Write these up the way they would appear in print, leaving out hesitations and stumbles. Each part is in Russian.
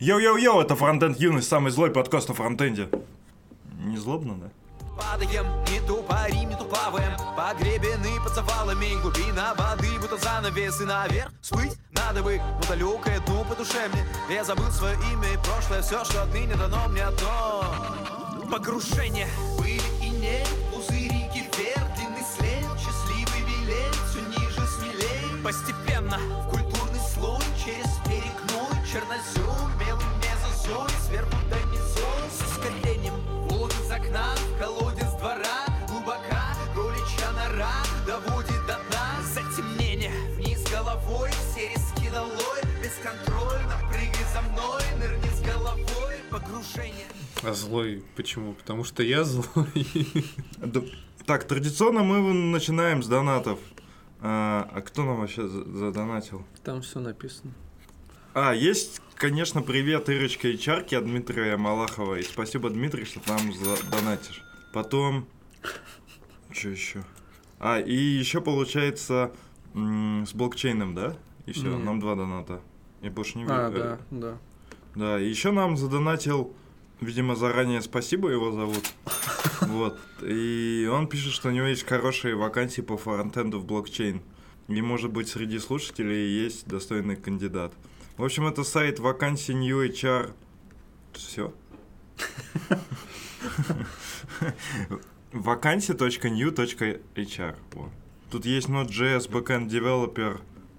Йоу-йоу-йоу, это Frontend Union, самый злой подкаст о фронтенде. Не злобно, да? Падаем, не тупорим, не туплаваем, погребены под завалами, глубина воды, будто занавес, и наверх всплыть надо бы, будто люкает, ну по душе мне, я забыл свое имя и прошлое, все, что отныне дано мне одно погружение. Были и не пузырики вверх, длинный след, счастливый билет, все ниже, смелей, постепенно, в культурный слой, через перекной, чернозем, белым мезозой, сверху до низу, с ускорением, вот из окна, в колодец двора, глубока, кроличья нора, доводит до дна, затемнение, вниз головой, все риски долой, бесконтрольно, прыгай за мной, нырни с головой, погружение. А злой почему? Потому что я злой. Так, традиционно мы начинаем с донатов. А кто нам вообще задонатил? Там все написано. А, есть, конечно, привет Ирочка и Чарки от Дмитрия Малахова. И спасибо, Дмитрий, что нам задонатишь. Потом... Что еще? А, и еще получается с блокчейном, да? И все, нам два доната. Я больше не вижу. А, да. Да, и еще нам задонатил... Видимо, заранее спасибо его зовут. Вот. И он пишет, что у него есть хорошие вакансии по фронтенду в блокчейн. И, может быть, среди слушателей есть достойный кандидат. В общем, это сайт вакансий New HR. Все. Vacancy.new.hr. Тут есть Node.js backend developer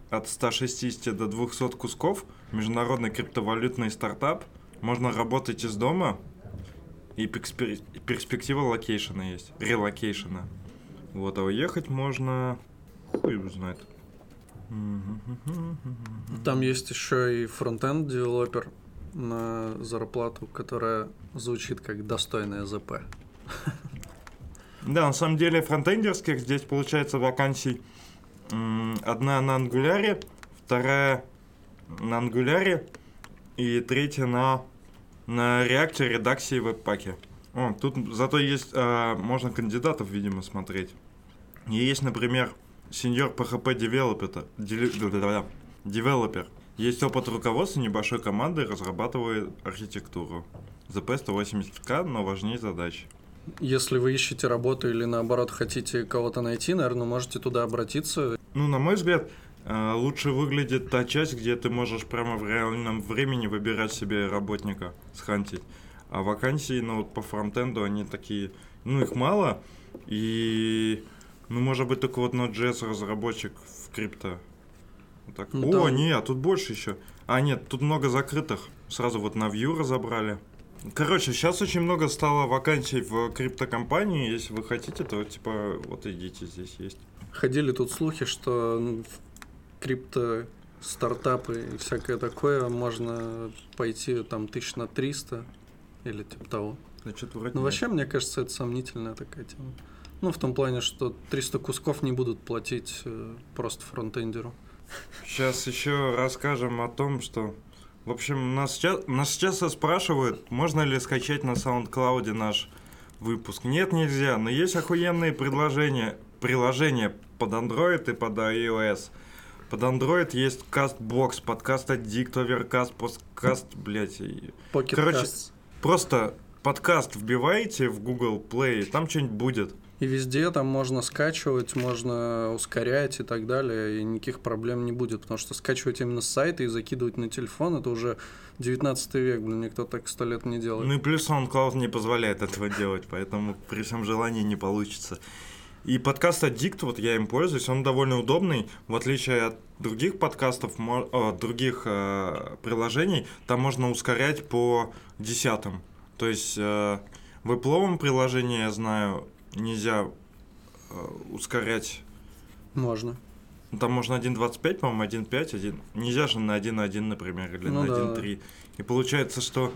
от 160 до 200 кусков. Международный криптовалютный стартап. Можно работать из дома, и перспектива локейшена есть, релокейшена. Вот, а уехать можно, хуй его знает. Там есть еще и фронтенд-девелопер на зарплату, которая звучит как достойная ЗП. Да, на самом деле фронтендерских здесь получается вакансий одна на ангуляре, вторая на ангуляре, и третья на React, Redux и Webpack. О, тут зато есть, можно кандидатов, видимо, смотреть. И есть, например, сеньор PHP девелопер. Есть опыт руководства небольшой команды, разрабатывает архитектуру. ЗП 180К, но важнее задачи. Если вы ищете работу или, наоборот, хотите кого-то найти, наверное, можете туда обратиться. Ну, на мой взгляд... Лучше выглядит та часть, где ты можешь прямо в реальном времени выбирать себе работника, схантить. А вакансии, ну, вот по фронтенду они такие, ну, их мало. И, ну, может быть, только вот Node.js разработчик в крипто. Вот так. Ну, о, да. Нет, тут больше еще. А, нет, тут много закрытых. Сразу вот на Vue разобрали. Короче, сейчас очень много стало вакансий в криптокомпании. Если вы хотите, то, типа, вот идите, здесь есть. Ходили тут слухи, что... крипто, стартапы и всякое такое, можно пойти там 300 тысяч или типа того. Да, что-то вроде. Ну, вообще, мне кажется, это сомнительная такая тема. Ну, в том плане, что 300 кусков не будут платить просто фронтендеру. Сейчас еще расскажем о том, что... В общем, нас сейчас спрашивают, можно ли скачать на SoundCloud наш выпуск. Нет, нельзя, но есть охуенные приложения под Android и под iOS. Под Android есть CastBox, Podcast Addict, Overcast, Podcast, блядь. Короче, просто подкаст вбиваете в Google Play, там что-нибудь будет. И везде там можно скачивать, можно ускорять и так далее, и никаких проблем не будет, потому что скачивать именно с сайта и закидывать на телефон, это уже 19 век, блин, никто так 100 лет не делает. Ну и плюс SoundCloud не позволяет этого делать, поэтому при всем желании не получится. И подкаст Addict, вот я им пользуюсь, он довольно удобный, в отличие от других подкастов, других приложений, там можно ускорять по десятым. То есть в Apple приложении, я знаю, нельзя ускорять. Можно. Там можно 1.25, по-моему, 1.5, 1. Нельзя же на 1.1, например, или ну на 1.3. Да. И получается, что...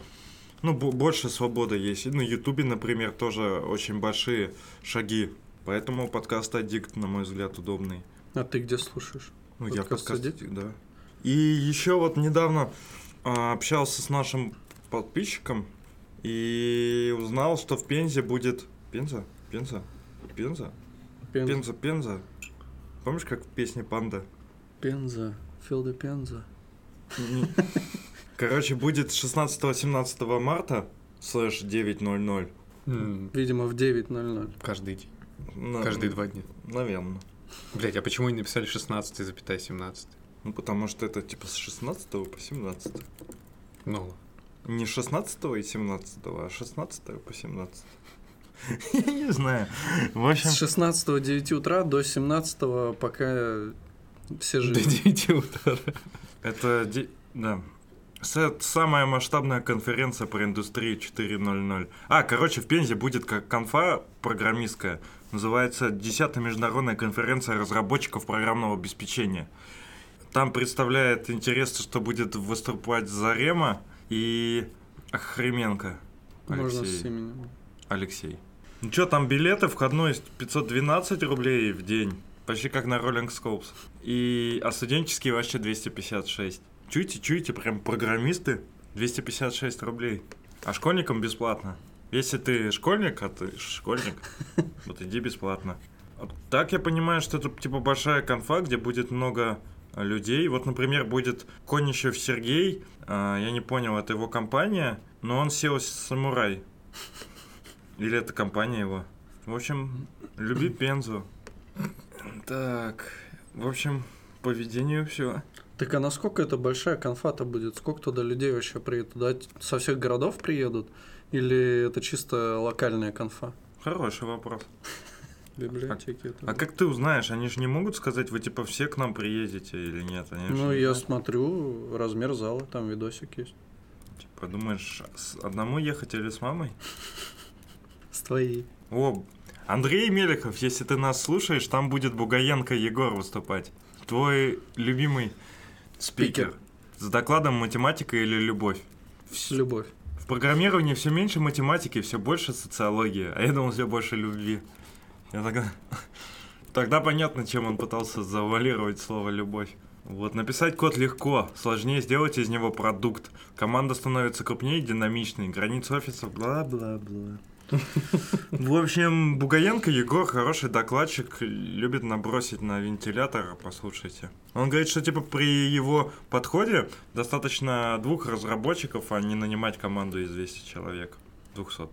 Ну, больше свободы есть. И на Ютубе, например, тоже очень большие шаги. Поэтому подкаст Addict, на мой взгляд, удобный. А ты где слушаешь? Ну, я подкаст Addict, да. И еще вот недавно общался с нашим подписчиком и узнал, что в Пензе будет... Пенза. Помнишь, как в песне «Панда»? Пенза. Филда Пенза. Короче, будет 16-17 марта, /9:00. Видимо, в 9:00. Каждый день. Каждые 2 дня. Наверное. Блять, а почему не написали 16.17? Ну, потому что это типа с 16 по 17. Ну. Не 16 и 17, а 16 по 17. Я не знаю. В общем... С 16-го 9 утра до 17-го, пока все живы. До 9 утра. Это... Да. Самая масштабная конференция по индустрии 4.0.0. Короче, в Пензе будет как конфа программистская. Называется 10-я международная конференция разработчиков программного обеспечения. Там представляет интерес, что будет выступать Зарема и Охременко. Можно с именем. Алексей. Ну что, там билеты, входной 512 рублей в день. Почти как на Rolling Scopes. А студенческий вообще 256. Чуете, прям программисты 256 рублей. А школьникам бесплатно. Если ты школьник, вот иди бесплатно. Так я понимаю, что это типа большая конфа, где будет много людей. Вот, например, будет Конищев Сергей. Я не понял, это его компания, но он SEO самурай. Или это компания его. В общем, люби Пензу. Так, в общем, по ведению все. Так а насколько это большая конфа-то будет? Сколько туда людей вообще приедут? Туда со всех городов приедут? Или это чисто локальная конфа? Хороший вопрос. Библиотеки. А как ты узнаешь? Они же не могут сказать, вы типа все к нам приедете или нет? Ну, я смотрю размер зала, там видосик есть. Типа, думаешь, одному ехать или с мамой? С твоей. О, Андрей Меликов, если ты нас слушаешь, там будет Бугаенко Егор выступать. Твой любимый спикер. С докладом «Математика или любовь». Любовь. В программировании все меньше математики, все больше социологии. А я думал, все больше любви. Я тогда понятно, чем он пытался завуалировать слово «любовь». Вот, написать код легко, сложнее сделать из него продукт. Команда становится крупнее и динамичной. Границы офиса бла-бла-бла. В общем, Бугаенко Егор, хороший докладчик, любит набросить на вентилятор, послушайте. Он говорит, что типа при его подходе достаточно 2 разработчиков, а не нанимать команду из 200 человек. 200.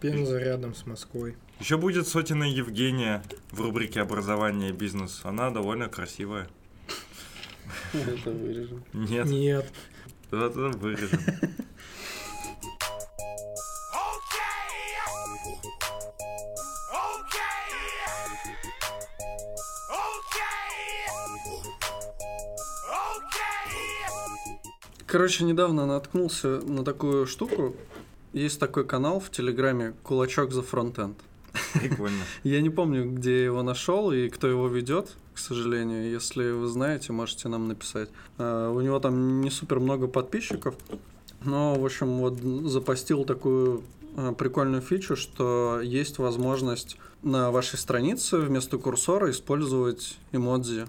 Пенза рядом с Москвой. Еще будет Сотина Евгения в рубрике «Образование и бизнес». Она довольно красивая. Это вырежем. Нет. Это вырежем. Короче, недавно наткнулся на такую штуку. Есть такой канал в Телеграме «Кулачок за фронтенд». Прикольно. Я не помню, где я его нашел и кто его ведет, к сожалению. Если вы знаете, можете нам написать. У него там не супер много подписчиков, но, в общем, вот запостил такую прикольную фичу, что есть возможность на вашей странице вместо курсора использовать эмодзи.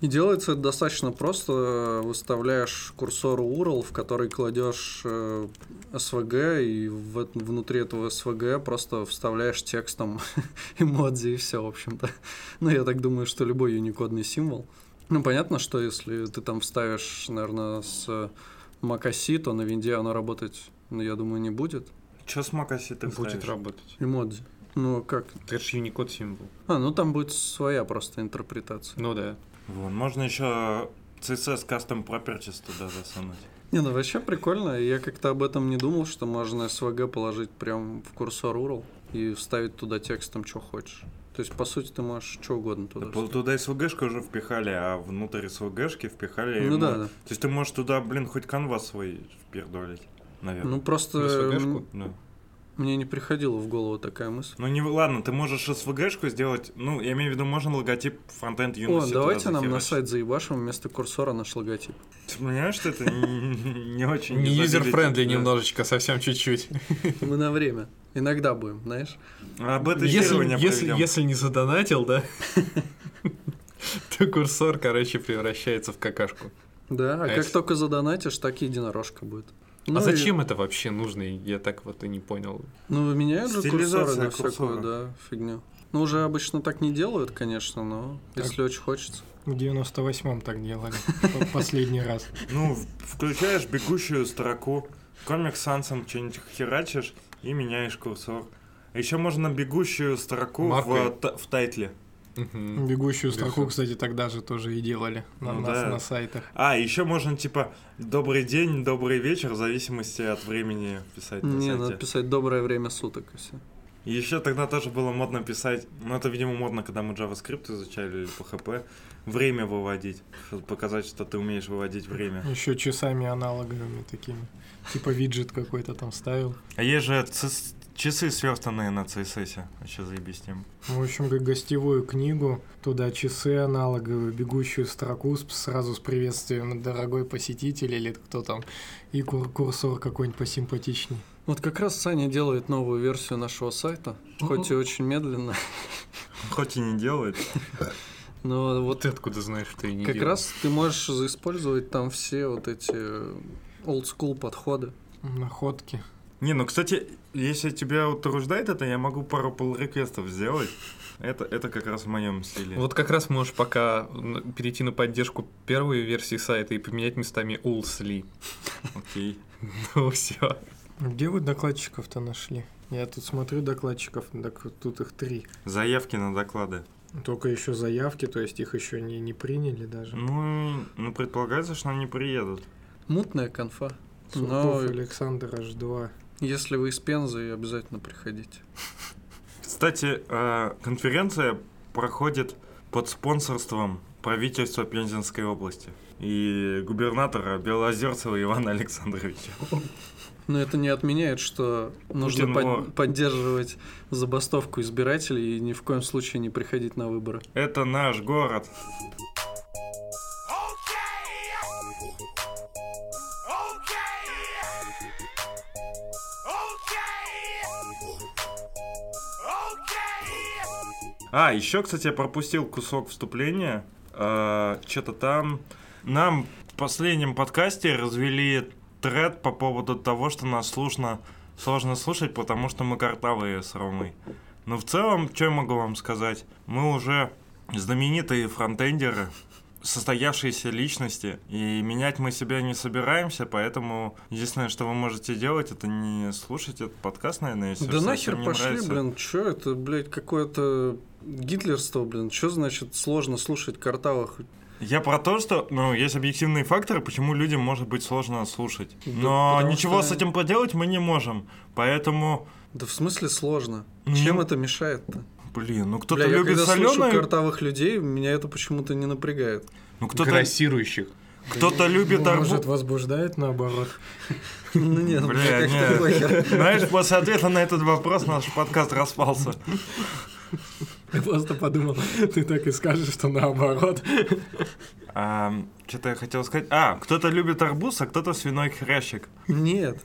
И делается это достаточно просто. Выставляешь курсор URL, в который кладешь SVG, и внутри этого SVG просто вставляешь текстом эмодзи, и все, в общем-то. Ну, я так думаю, что любой юникодный символ. Ну, понятно, что если ты там вставишь, наверное, с MacOS, то на винде оно работать, я думаю, не будет. Что с MacOS ты вставишь? Будет работать. Эмодзи. Ну, как? Это же юникод символ. Ну там будет своя просто интерпретация. Ну, да. Вон, можно еще CSS Custom Properties туда засунуть. Ну вообще прикольно. Я как-то об этом не думал, что можно SVG положить прям в курсор URL и вставить туда текстом, что хочешь. То есть, по сути, ты можешь что угодно туда вставить. Туда SVG-шку уже впихали, а внутрь SVG-шки впихали... Ну да. То есть, ты можешь туда, хоть канвас свой впердолить, наверное. Ну просто... SVG-шку? Да. Мне не приходила в голову такая мысль. Ладно, ты можешь SVG-шку сделать. Ну, я имею в виду, можно логотип Frontend Union. Давайте нам на сайт заебашим вместо курсора наш логотип. Ты понимаешь, что это не очень... Не юзер-френдли немножечко, совсем чуть-чуть. Мы на время. Иногда будем, знаешь. Об этом сервирование проведем. Если не задонатил, да, то курсор, короче, превращается в какашку. Да, а как только задонатишь, так и единорожка будет. Зачем это вообще нужно? Я так вот и не понял. Меняют же курсоры на всякую, да, фигню. Уже обычно так не делают, конечно, но так, если очень хочется. В 98-м так делали последний раз. Ну, включаешь бегущую строку, Comic Sans что-нибудь херачишь и меняешь курсор. Еще можно бегущую строку в тайтле. Угу. Бегущую строку, кстати, тогда же тоже и делали на сайтах. А, еще можно типа «добрый день», «добрый вечер», в зависимости от времени писать на сайте. Не, надо писать «доброе время суток» и все. Еще тогда тоже было модно писать, ну это, видимо, модно, когда мы JavaScript изучали или PHP, время выводить, чтобы показать, что ты умеешь выводить время. Еще часами аналоговыми такими, типа виджет какой-то там ставил. А есть же часы, сверстанные на CSS, сейчас заебись тем. В общем, как гостевую книгу, туда часы аналоговые, бегущую строку сразу с приветствием «дорогой посетитель» или кто там, и курсор какой-нибудь посимпатичней. Вот как раз Саня делает новую версию нашего сайта, хоть и очень медленно. Хоть и не делает. Но вот ты откуда знаешь, что и не делает? Как раз ты можешь использовать там все вот эти олдскул подходы. Находки. Не, ну, кстати, если тебя утруждает это, я могу пару pull-реквестов сделать. Это как раз в моем стиле. Вот как раз можешь пока перейти на поддержку первой версии сайта и поменять местами олдсли. Окей. Ну, все. Где вы докладчиков-то нашли? Я тут смотрю докладчиков, так тут их 3. Заявки на доклады. Только еще заявки, то есть их еще не приняли даже. Ну, предполагается, что они приедут. Мутная конфа. Сурков Александр H2. Если вы из Пензы, обязательно приходите. Кстати, конференция проходит под спонсорством правительства Пензенской области и губернатора Белоозерцева Ивана Александровича. Но это не отменяет, что нужно поддерживать забастовку избирателей и ни в коем случае не приходить на выборы. Это наш город. А, еще, кстати, я пропустил кусок вступления. Что-то там. Нам в последнем подкасте развели тред по поводу того, что нас сложно слушать, потому что мы картавые с Ромой. Но в целом, что я могу вам сказать? Мы уже знаменитые фронтендеры, состоявшиеся личности, и менять мы себя не собираемся, поэтому единственное, что вы можете делать, это не слушать этот подкаст, наверное, если да нахер не пошли, нравится. Блин, что это, блядь, какое-то гитлерство, блин, что значит сложно слушать картавых? Я про то, что, есть объективные факторы, почему людям может быть сложно слушать, но да, ничего с этим поделать мы не можем, поэтому... Да в смысле сложно? Чем это мешает-то? Блин, кто-то любит соленое. Я слышу картавых людей, меня это почему-то не напрягает. Грассирующих. Кто-то любит арбуз. Может, возбуждает наоборот. Ну нет, как-то. Знаешь, после ответа на этот вопрос наш подкаст распался. Я просто подумал, ты так и скажешь, что наоборот. Что-то я хотел сказать. Кто-то любит арбуз, а кто-то свиной хрящик. Нет.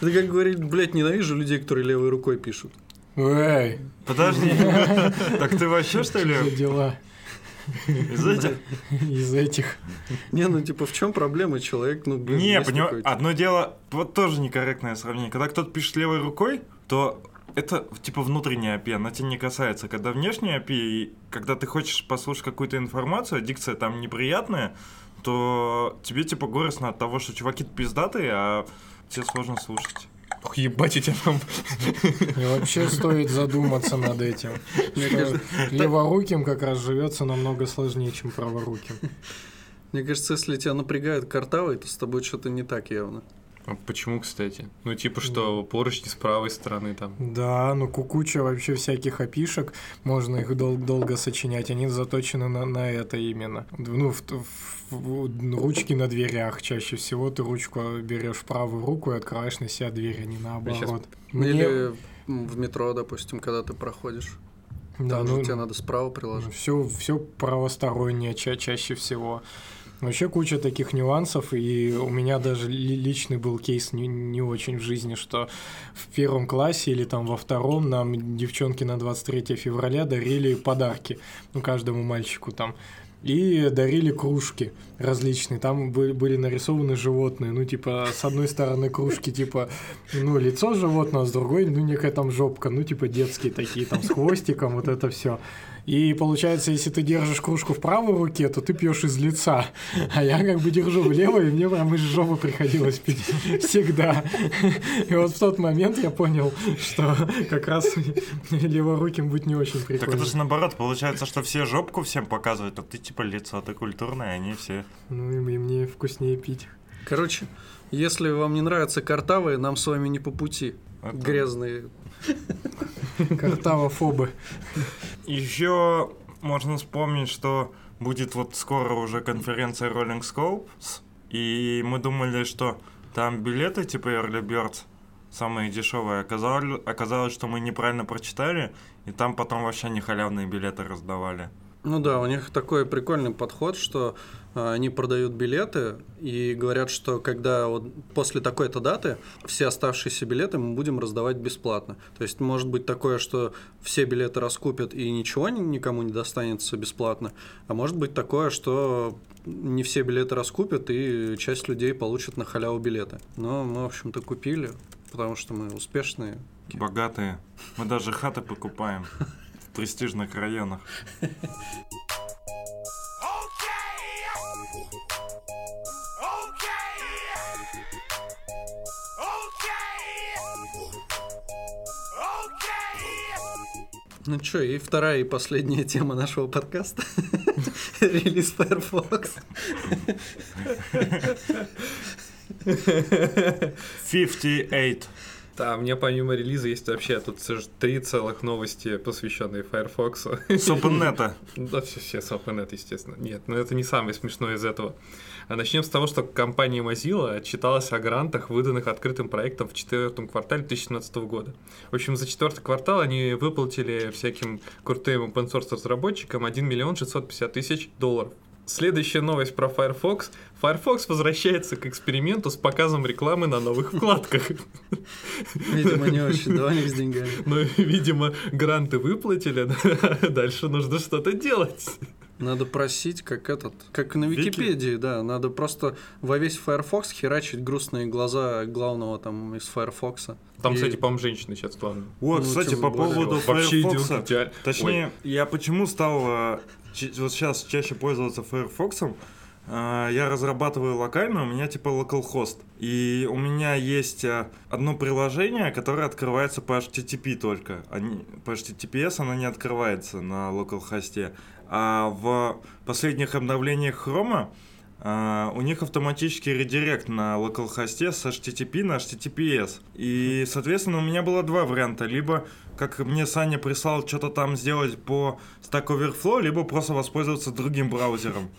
Ты как говоришь, блядь, ненавижу людей, которые левой рукой пишут. Эй! Подожди, так ты вообще, что ли? Все дела. Из этих? Из этих. Не, в чем проблема? Человек, блин, не понимаю, одно дело, вот тоже некорректное сравнение. Когда кто-то пишет левой рукой, то это, внутренняя API, она тебя не касается. Когда внешняя API, когда ты хочешь послушать какую-то информацию, дикция там неприятная, то тебе, горестно от того, что чуваки-то пиздатые, а... Тебе сложно слушать. Ох, ебать, я тебя там... И вообще стоит задуматься над этим. Леворуким как раз живется намного сложнее, чем праворуким. Мне кажется, если тебя напрягают картавые, то с тобой что-то не так явно. А почему, кстати? Что поручни с правой стороны там. Да, кукуча вообще всяких опишек, можно их долго сочинять, они заточены на это именно. Ручки на дверях чаще всего, ты ручку берешь в правую руку и открываешь на себя дверь, а не наоборот. Или в метро, допустим, когда ты проходишь. Да, там же тебе надо справа приложить. Все правостороннее чаще всего. Вообще куча таких нюансов, и у меня даже личный был кейс не очень в жизни, что в первом классе или там во втором нам девчонки на 23 февраля дарили подарки, каждому мальчику там. и дарили кружки различные. Там были нарисованы животные. Ну, типа, с одной стороны кружки, типа, ну, лицо животного, а с другой, ну, некая там жопка, ну, типа, детские такие, там, с хвостиком, вот это все. И получается, если ты держишь кружку в правой руке, то ты пьешь из лица. А я как бы держу в левой, и мне прям из жопы приходилось пить всегда. И вот в тот момент я понял, что как раз леворуким быть не очень прикольно. Так это же наоборот, получается, что все жопку всем показывают, а ты типа лицо, ты культурное, они все... Ну и мне вкуснее пить. Короче, если вам не нравятся картавые, нам с вами не по пути. Это... Грязные... Картавофобы. Еще можно вспомнить, что будет вот скоро уже конференция Rolling Scopes, и мы думали, что там билеты типа Early Birds самые дешевые. Оказалось, что мы неправильно прочитали, и там потом вообще не халявные билеты раздавали. Ну да, у них такой прикольный подход, что они продают билеты и говорят, что когда вот после такой-то даты все оставшиеся билеты мы будем раздавать бесплатно. То есть может быть такое, что все билеты раскупят и ничего никому не достанется бесплатно, а может быть такое, что не все билеты раскупят и часть людей получит на халяву билеты. Но мы, в общем-то, купили, потому что мы успешные. Богатые. Мы даже хаты покупаем. В престижных районах. Ну что, и вторая и последняя тема нашего подкаста. Релиз Firefox. 58. А у меня помимо релиза есть вообще тут 3 целых новости, посвященные Firefox. С OpenNet. Да, все с OpenNet, естественно. Нет, но это не самое смешное из этого. А начнем с того, что компания Mozilla отчиталась о грантах, выданных открытым проектом в 4-м квартале 2017 года. В общем, за 4-й квартал они выплатили всяким крутым open-source разработчикам $1 650 000. Следующая новость про Firefox. Firefox возвращается к эксперименту с показом рекламы на новых вкладках. Видимо, не очень, да, не с деньгами. Ну, видимо, гранты выплатили, дальше нужно что-то делать. Надо просить, как этот, как на Википедии, да, надо просто во весь Firefox херачить грустные глаза главного там из Firefox. Там, кстати, по-моему, женщины сейчас главные. О, ну, кстати, по поводу Firefox, точнее, я почему стал вот сейчас чаще пользоваться Firefox, я разрабатываю локально, у меня типа localhost, и у меня есть одно приложение, которое открывается по HTTP только, по HTTPS оно не открывается на localhost, а в последних обновлениях Chrome у них автоматический редирект на localhost с HTTP на HTTPS. И, соответственно, у меня было два варианта. Либо, как мне Саня прислал, что-то там сделать по Stack Overflow, либо просто воспользоваться другим браузером.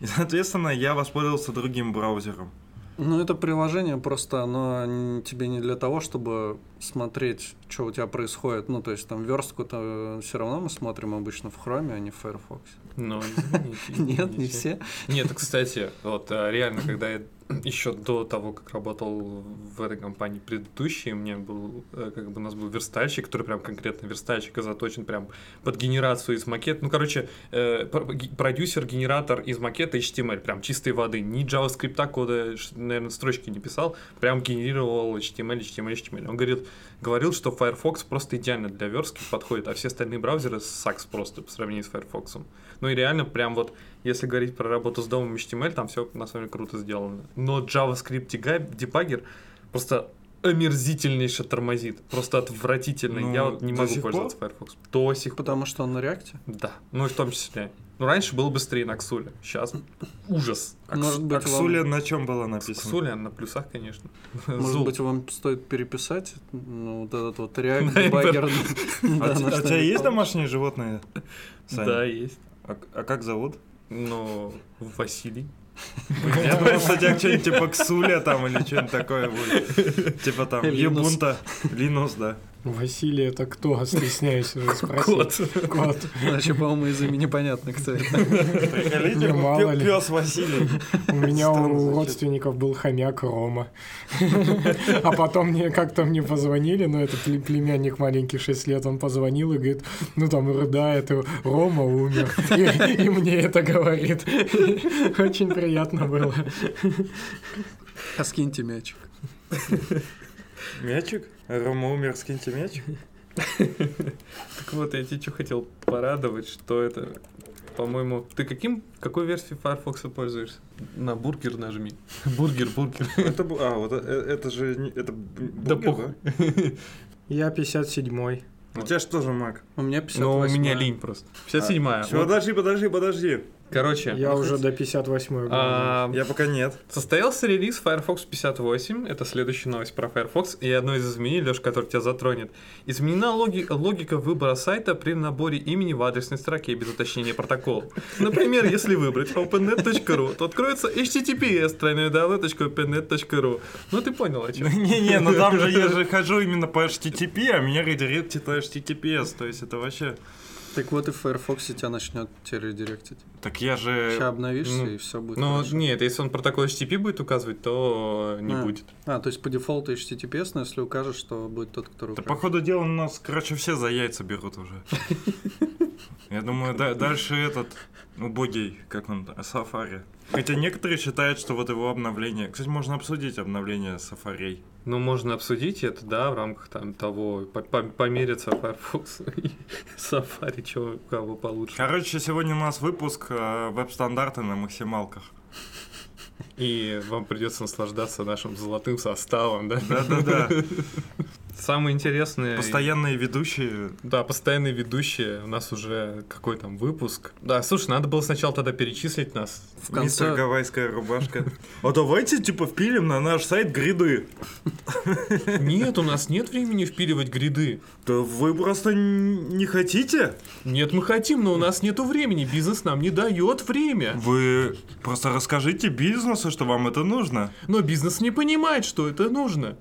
И, соответственно, я воспользовался другим браузером. Ну, это приложение просто, оно тебе не для того, чтобы смотреть, что у тебя происходит. Ну, то есть, там, верстку-то все равно мы смотрим обычно в Chrome, а не в Firefox. Ну, нет, не все. Нет, кстати, вот реально, когда я еще до того, как работал в этой компании предыдущей, у меня был, как бы у нас был верстальщик, который прям конкретно верстальщик и заточен прям под генерацию из макета. Ну, короче, продюсер-генератор из макета HTML, прям чистой воды. Ни JavaScript кода, наверное, строчки не писал, прям генерировал HTML. Он говорил, что Firefox просто идеально для верстки подходит, а все остальные браузеры сакс просто по сравнению с Firefox. Ну и реально прям вот, если говорить про работу с домом HTML, там все на самом деле круто сделано. Но JavaScript дебаггер просто омерзительнейше тормозит. Просто отвратительно. Ну, я вот не могу пользоваться Firefox. До сих пор. Потому что он на React? Да. Ну и в том числе. Ну, раньше было быстрее на Ксуле. Сейчас ужас. Ксуля вам... на чем была написана? Ксуля на плюсах, конечно. Может быть, вам стоит переписать вот этот вот React дебаггер. А у тебя есть домашние животные? Да, есть. А как зовут? Ну, Василий. Я думал, что у тебя что-нибудь типа Ксуля там или что-нибудь такое будет. Типа там Ебунта, Линус, да. Василий — это кто? Стесняюсь уже спросить. Кот. Иначе, по-моему, из имени непонятно, кто это. Пёс Василий. У меня у родственников был хомяк Рома. А потом мне как-то мне позвонили, но это племянник маленький, 6 лет, он позвонил и говорит, ну там рыдает, Рома умер. И мне это говорит. Очень приятно было. А скиньте мячик. Мячик? Рома умер, скиньте мячик. Так вот, я тебе что хотел порадовать, что это, по-моему... Ты какой версией Firefox пользуешься? На бургер нажми. Бургер. Это же... Это бургер, да? Я 57-й. У тебя же тоже Mac. У меня 58-й. Но у меня лень просто. 57-я. Подожди. Короче, я уже до 58-го. Я пока нет. Состоялся релиз Firefox 58. Это следующая новость про Firefox. И одно из изменений, Лёш, которое тебя затронет. Изменена логика выбора сайта при наборе имени в адресной строке без уточнения протокола. Например, если выбрать opennet.ru, то откроется https://opennet.ru. Ну ты понял, о чем? Не-не, ну там же я же хожу именно по http, а меня редиректит https. То есть это вообще... Так вот и в Firefox тебя начнет редиректить. Так я же... Сейчас обновишься, и все будет хорошо. Нет, если он протокол HTTP будет указывать, то не будет. То есть по дефолту HTTPS, но если укажешь, то будет тот, кто указывает. Да, по ходу дела у нас, все за яйца берут уже. Я думаю, дальше этот убогий, как он, Safari. Хотя некоторые считают, что вот его обновление... Кстати, можно обсудить обновление Safari. Ну, можно обсудить это, да, в рамках там того, помериться Firefox и Safari, чего кого получше. Короче, сегодня у нас выпуск веб-стандарты на максималках. И вам придется наслаждаться нашим золотым составом, да? Да-да-да. Самые интересные... Постоянные ведущие. Да, постоянные ведущие. У нас уже какой там выпуск. Да, слушай, надо было сначала тогда перечислить нас. В конце... Мистер Гавайская рубашка. А давайте, впилим на наш сайт гриды. Нет, у нас нет времени впиливать гриды. Да вы просто не хотите? Нет, мы хотим, но у нас нету времени. Бизнес нам не дает время. Вы просто расскажите бизнесу, что вам это нужно. Но бизнес не понимает, что это нужно.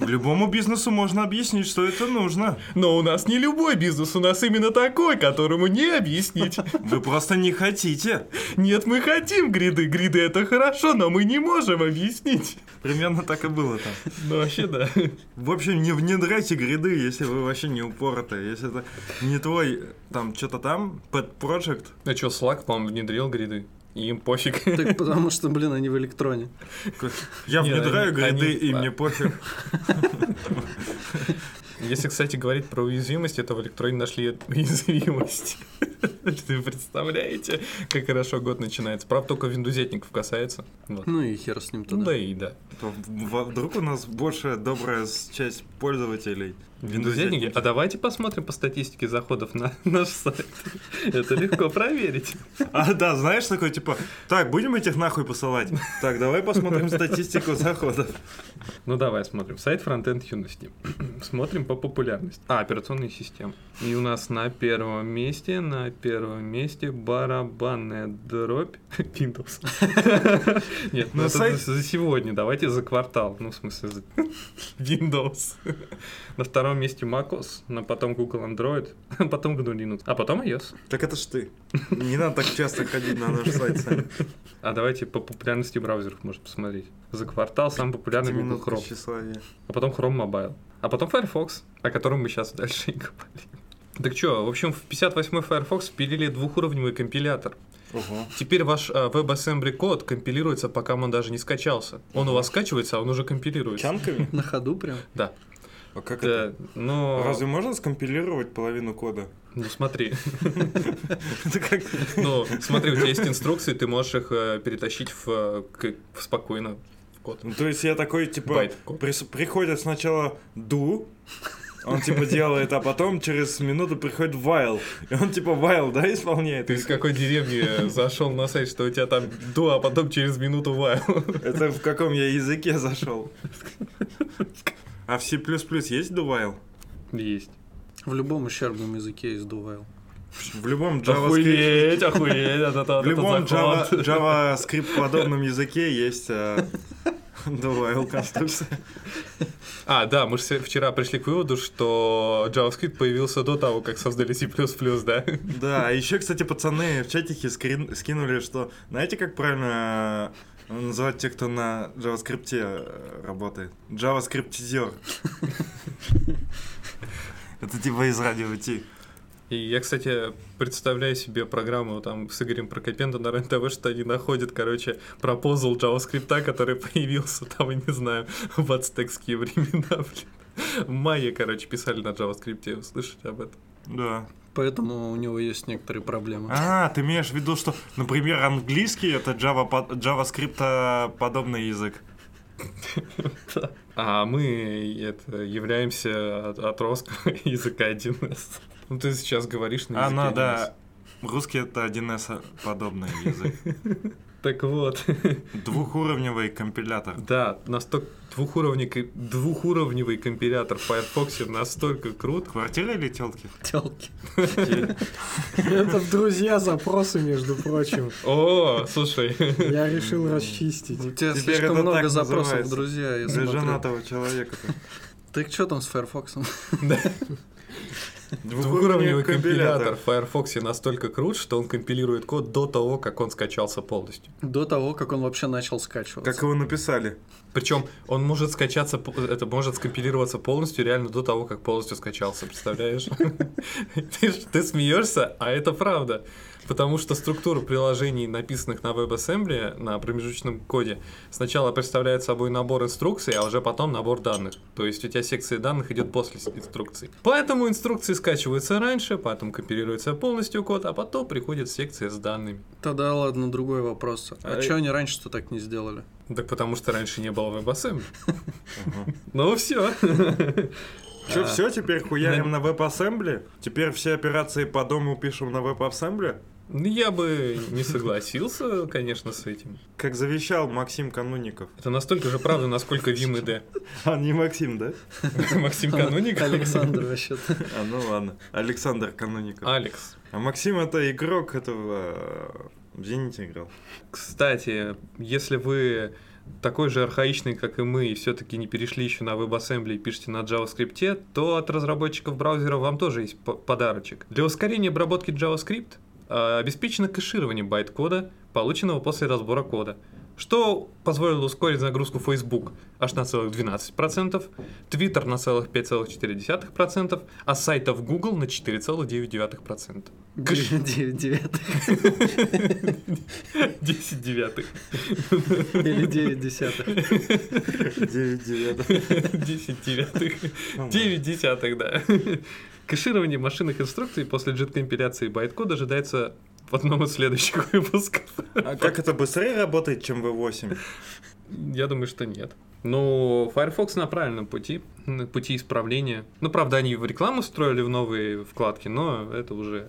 Любому бизнесу можно объяснить, что это нужно. Но у нас не любой бизнес, у нас именно такой, которому не объяснить. Вы просто не хотите. Нет, мы хотим гриды. Гриды — это хорошо, но мы не можем объяснить. Примерно так и было там. Ну, вообще, да. В общем, не внедряйте гриды, если вы вообще не упороты. Если это не твой, там, что-то там, pet project. А что, Slack, по-моему, внедрил гриды? И им пофиг. Так потому что, они в электроне. Я внедряю гриды, и мне пофиг. Если, кстати, говорить про уязвимость, это в электроне нашли уязвимость. Вы представляете, как хорошо год начинается. Правда, только виндузетников касается. Вот. Ну и хер с ним туда. Да и да. Вдруг у нас больше добрая часть пользователей виндузетники? А давайте посмотрим по статистике заходов на наш сайт. Это легко проверить. А, да, знаешь, такой так, будем этих нахуй посылать? Так, давай посмотрим статистику заходов. Ну давай смотрим. Сайт Frontend Юности. Смотрим по популярности. Операционные системы. И у нас на первом месте барабанная дробь Windows. Нет, ну это за сегодня, давайте за квартал. Ну, в смысле, за Windows. На втором месте MacOS, потом Google Android, потом GNU Linux, а потом iOS. Так это ж ты. Не надо так часто ходить на наш сайт сами. А давайте по популярности браузеров можем посмотреть. За квартал самый популярный Google Chrome. А потом Chrome Mobile. А потом Firefox, о котором мы сейчас дальше и говорим. Так что, в общем, в 58-й Firefox впилили двухуровневый компилятор. Угу. Теперь ваш WebAssembly код компилируется, пока он даже не скачался. Он у вас скачивается, а он уже компилируется. Чанками? На ходу прям? Да. А как это? Но... Разве можно скомпилировать половину кода? Ну смотри. Ну смотри, у тебя есть инструкции, ты можешь их перетащить в спокойно код. То есть я такой, приходит сначала do... Он делает, а потом через минуту приходит while. И он while, да, исполняет? Ты из какой деревни зашел на сайт, что у тебя там do, а потом через минуту while? Это в каком я языке зашел? А в C++ есть do while? Есть. В любом ущербном языке есть do while. В любом JavaScript подобном языке есть Dual конструкция. Да, мы же вчера пришли к выводу, что JavaScript появился до того, как создали C++, да? Да, еще, кстати, пацаны в чатике скинули, что, знаете, как правильно называть тех, кто на JavaScript работает? JavaScript-тизер. Это типа из радио идти. И я, кстати, представляю себе программу там с Игорем Прокопенко на раньше того, что они находят, короче, пропозал JavaScript, который появился там, я не знаю, в ацтекские времена, блин. В мае, короче, писали на JavaScript, услышали об этом. Да. Поэтому у него есть некоторые проблемы. Ты имеешь в виду, что, например, английский — это JavaScript-подобный язык? А мы являемся отростком языка 1С. Ну, ты сейчас говоришь на языке 1С. Да. Русский — это 1С-подобный язык. Так вот. Двухуровневый компилятор. Да, настолько двухуровневый компилятор в Firefox настолько крут. Квартира или тёлки? Тёлки. Это в друзья запросы, между прочим. О, слушай. Я решил расчистить. У тебя слишком много запросов в друзья. Для женатого человека. Так что там с Firefox? Да. Двухуровневый компилятор в Firefox настолько крут, что он компилирует код до того, как он скачался полностью. До того, как он вообще начал скачиваться. Как его написали. Причем он может скачаться, это может скомпилироваться полностью реально до того, как полностью скачался, представляешь? Ты смеешься, а это правда. Потому что структура приложений, написанных на WebAssembly, на промежуточном коде, сначала представляет собой набор инструкций, а уже потом набор данных. То есть у тебя секция данных идет после инструкций. Поэтому инструкции скачиваются раньше, потом компилируется полностью код, а потом приходит секция с данными. Тогда ладно, другой вопрос. Чего они раньше-то так не сделали? Так потому что раньше не было WebAssembly. Ну все. Что, все, теперь хуярим на WebAssembly? Теперь все операции по дому пишем на WebAssembly? Я бы не согласился, конечно, с этим. Как завещал Максим Канунников. Это настолько же правда, насколько Вим и Д. А не Максим, да? Максим Канунников? Александр, вообще-то. Ну ладно. Александр Канунников. Алекс. А Максим — это игрок этого... В «Зените» играл. Кстати, если вы... такой же архаичный, как и мы, и все-таки не перешли еще на WebAssembly и пишете на JavaScript, то от разработчиков браузера вам тоже есть подарочек. Для ускорения обработки JavaScript обеспечено кэширование байт-кода, полученного после разбора кода, что позволило ускорить загрузку Facebook аж на целых 12%, Twitter на целых 5,4%, а сайтов Google на 4,9%. 9 девятых. Или 9 десятых. 9 девятых. 10 девятых. 9 десятых, да. Кэширование машинных инструкций после JIT-компиляции байткода ожидается в одном из следующих выпусков. А как это быстрее работает, чем V8? Я думаю, что нет. Но Firefox на правильном пути, на пути исправления. Ну, правда, они в рекламу строили в новые вкладки, но это уже...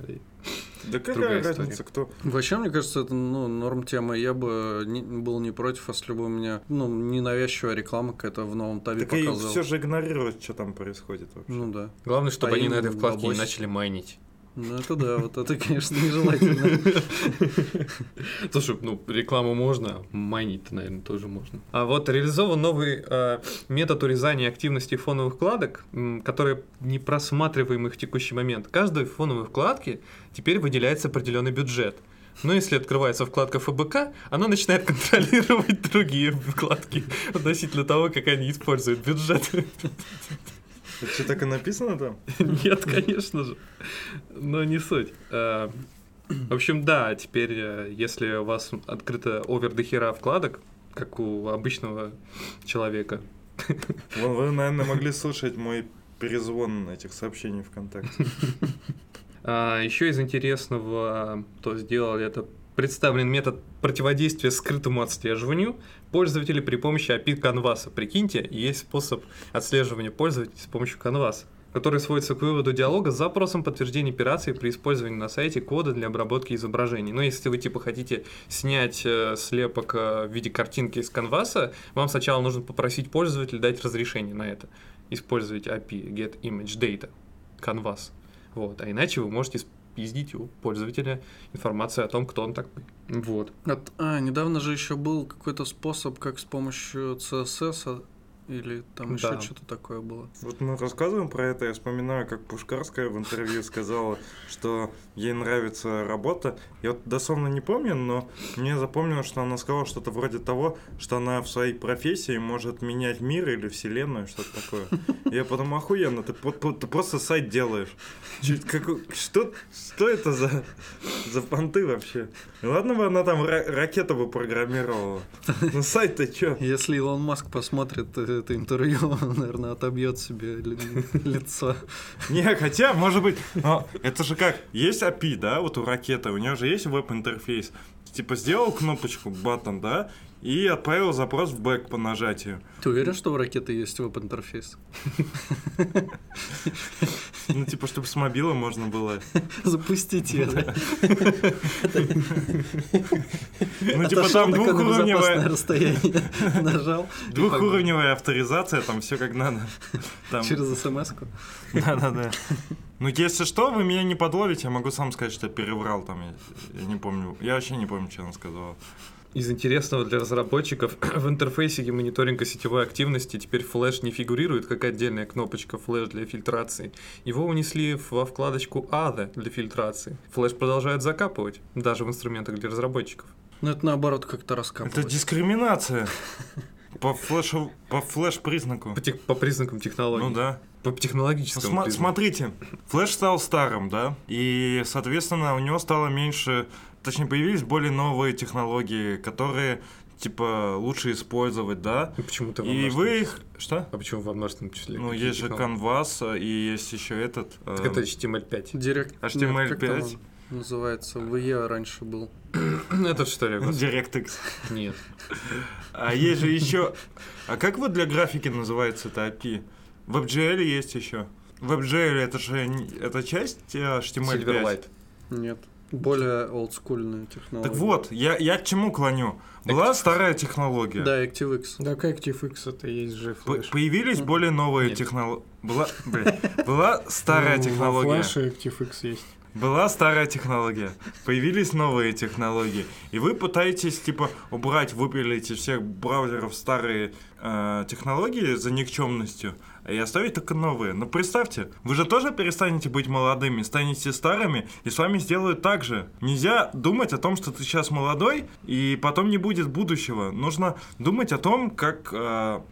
Да какая разница, кто? Вообще, мне кажется, это норм тема. Я бы был не против, если бы у меня ненавязчивая реклама какая-то в новом табе показалась. Так и все же игнорировать, что там происходит вообще. Ну да. Главное, чтобы они на этой вкладке не начали майнить. Ну это да, вот это, конечно, нежелательно. Слушай, рекламу можно, майнить-то, наверное, тоже можно. А вот реализован новый метод урезания активности фоновых вкладок, которые не просматриваемы в текущий момент. Каждой фоновой вкладке теперь выделяется определенный бюджет. Но если открывается вкладка ФБК, она начинает контролировать другие вкладки относительно того, как они используют бюджет. Это что, так и написано там? Нет, конечно же. Но не суть. В общем, да, теперь, если у вас открыто овер до хера вкладок, как у обычного человека. Вы, наверное, могли слушать мой перезвон этих сообщений ВКонтакте. Еще из интересного, кто сделал это, представлен метод противодействия скрытому отслеживанию пользователей при помощи API-канваса. Прикиньте, есть способ отслеживания пользователей с помощью канваса, который сводится к выводу диалога с запросом подтверждения операции при использовании на сайте кода для обработки изображений. Но если вы типа хотите снять слепок в виде картинки из канваса, вам сначала нужно попросить пользователя дать разрешение на это. Использовать API GetImageData, канвас. Вот. А иначе вы можете пиздить у пользователя информацию о том, кто он такой. Вот. Недавно же еще был какой-то способ, как с помощью CSS или там еще что-то такое было. Вот мы рассказываем про это, я вспоминаю, как Пушкарская в интервью сказала, что ей нравится работа. Я вот дословно не помню, но мне запомнилось, что она сказала что-то вроде того, что она в своей профессии может менять мир или вселенную, что-то такое. Я подумал, охуенно, ты просто сайт делаешь. Что это за понты вообще? Ладно бы она там ракету бы программировала. Но сайт-то чё? Если Илон Маск посмотрит это интервью, он, наверное, отобьет себе лицо. Не, хотя, может быть, это же как, есть API, да, вот у ракеты, у нее же есть веб-интерфейс. Типа сделал кнопочку, баттон, да, и отправил запрос в бэк по нажатию. Ты уверен, что у ракеты есть веб-интерфейс? Ну, типа, чтобы с мобила можно было... Запустить это. Ну, типа, там двухуровневое... расстояние нажал. Двухуровневая авторизация, там все как надо. Через смс-ку? Да-да-да. Ну, если что, вы меня не подловите, я могу сам сказать, что я переврал там. Я не помню. Я вообще не помню, что она сказала. Из интересного для разработчиков, в интерфейсе мониторинга сетевой активности теперь флэш не фигурирует как отдельная кнопочка флэш для фильтрации. Его унесли во вкладочку «Other» для фильтрации. Флэш продолжают закапывать, даже в инструментах для разработчиков. Но это наоборот как-то раскапывать. Это дискриминация по флэш-признаку. По признакам технологии. Ну да. По технологическому признаку. Смотрите, флэш стал старым, да? И, соответственно, у него стало меньше... Точнее, появились более новые технологии, которые, типа, лучше использовать, да? Почему-то во множественном числе. И вы их... Что? А почему во множественном числе? Ну, есть же Canvas, и есть еще этот... Так это HTML5. HTML5. Называется, в ИЕ раньше был. Это что ли? DirectX. Нет. А есть же еще... А как вот для графики называется это API? В WebGL есть еще. WebGL это же... Это часть HTML5? Silverlight. Нет. Более олдскульные технологии. Так вот, я к чему клоню? Была старая технология. Да, ActiveX. Да, как ActiveX это есть же флеш. Появились более новые технологии. Была старая технология. Флэше ActiveX есть. Была старая технология, появились новые технологии, и вы пытаетесь, типа, убрать, выпилить из всех браузеров старые технологии за никчемностью, и оставить только новые. Но представьте, вы же тоже перестанете быть молодыми, станете старыми, и с вами сделают так же. Нельзя думать о том, что ты сейчас молодой, и потом не будет будущего. Нужно думать о том, как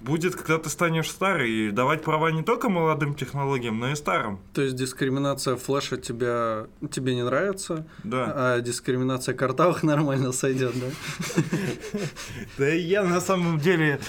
будет, когда ты станешь старый, и давать права не только молодым технологиям, но и старым. То есть дискриминация флеша тебе не нравится, да. А дискриминация картавых нормально сойдет, да? Да я на самом деле...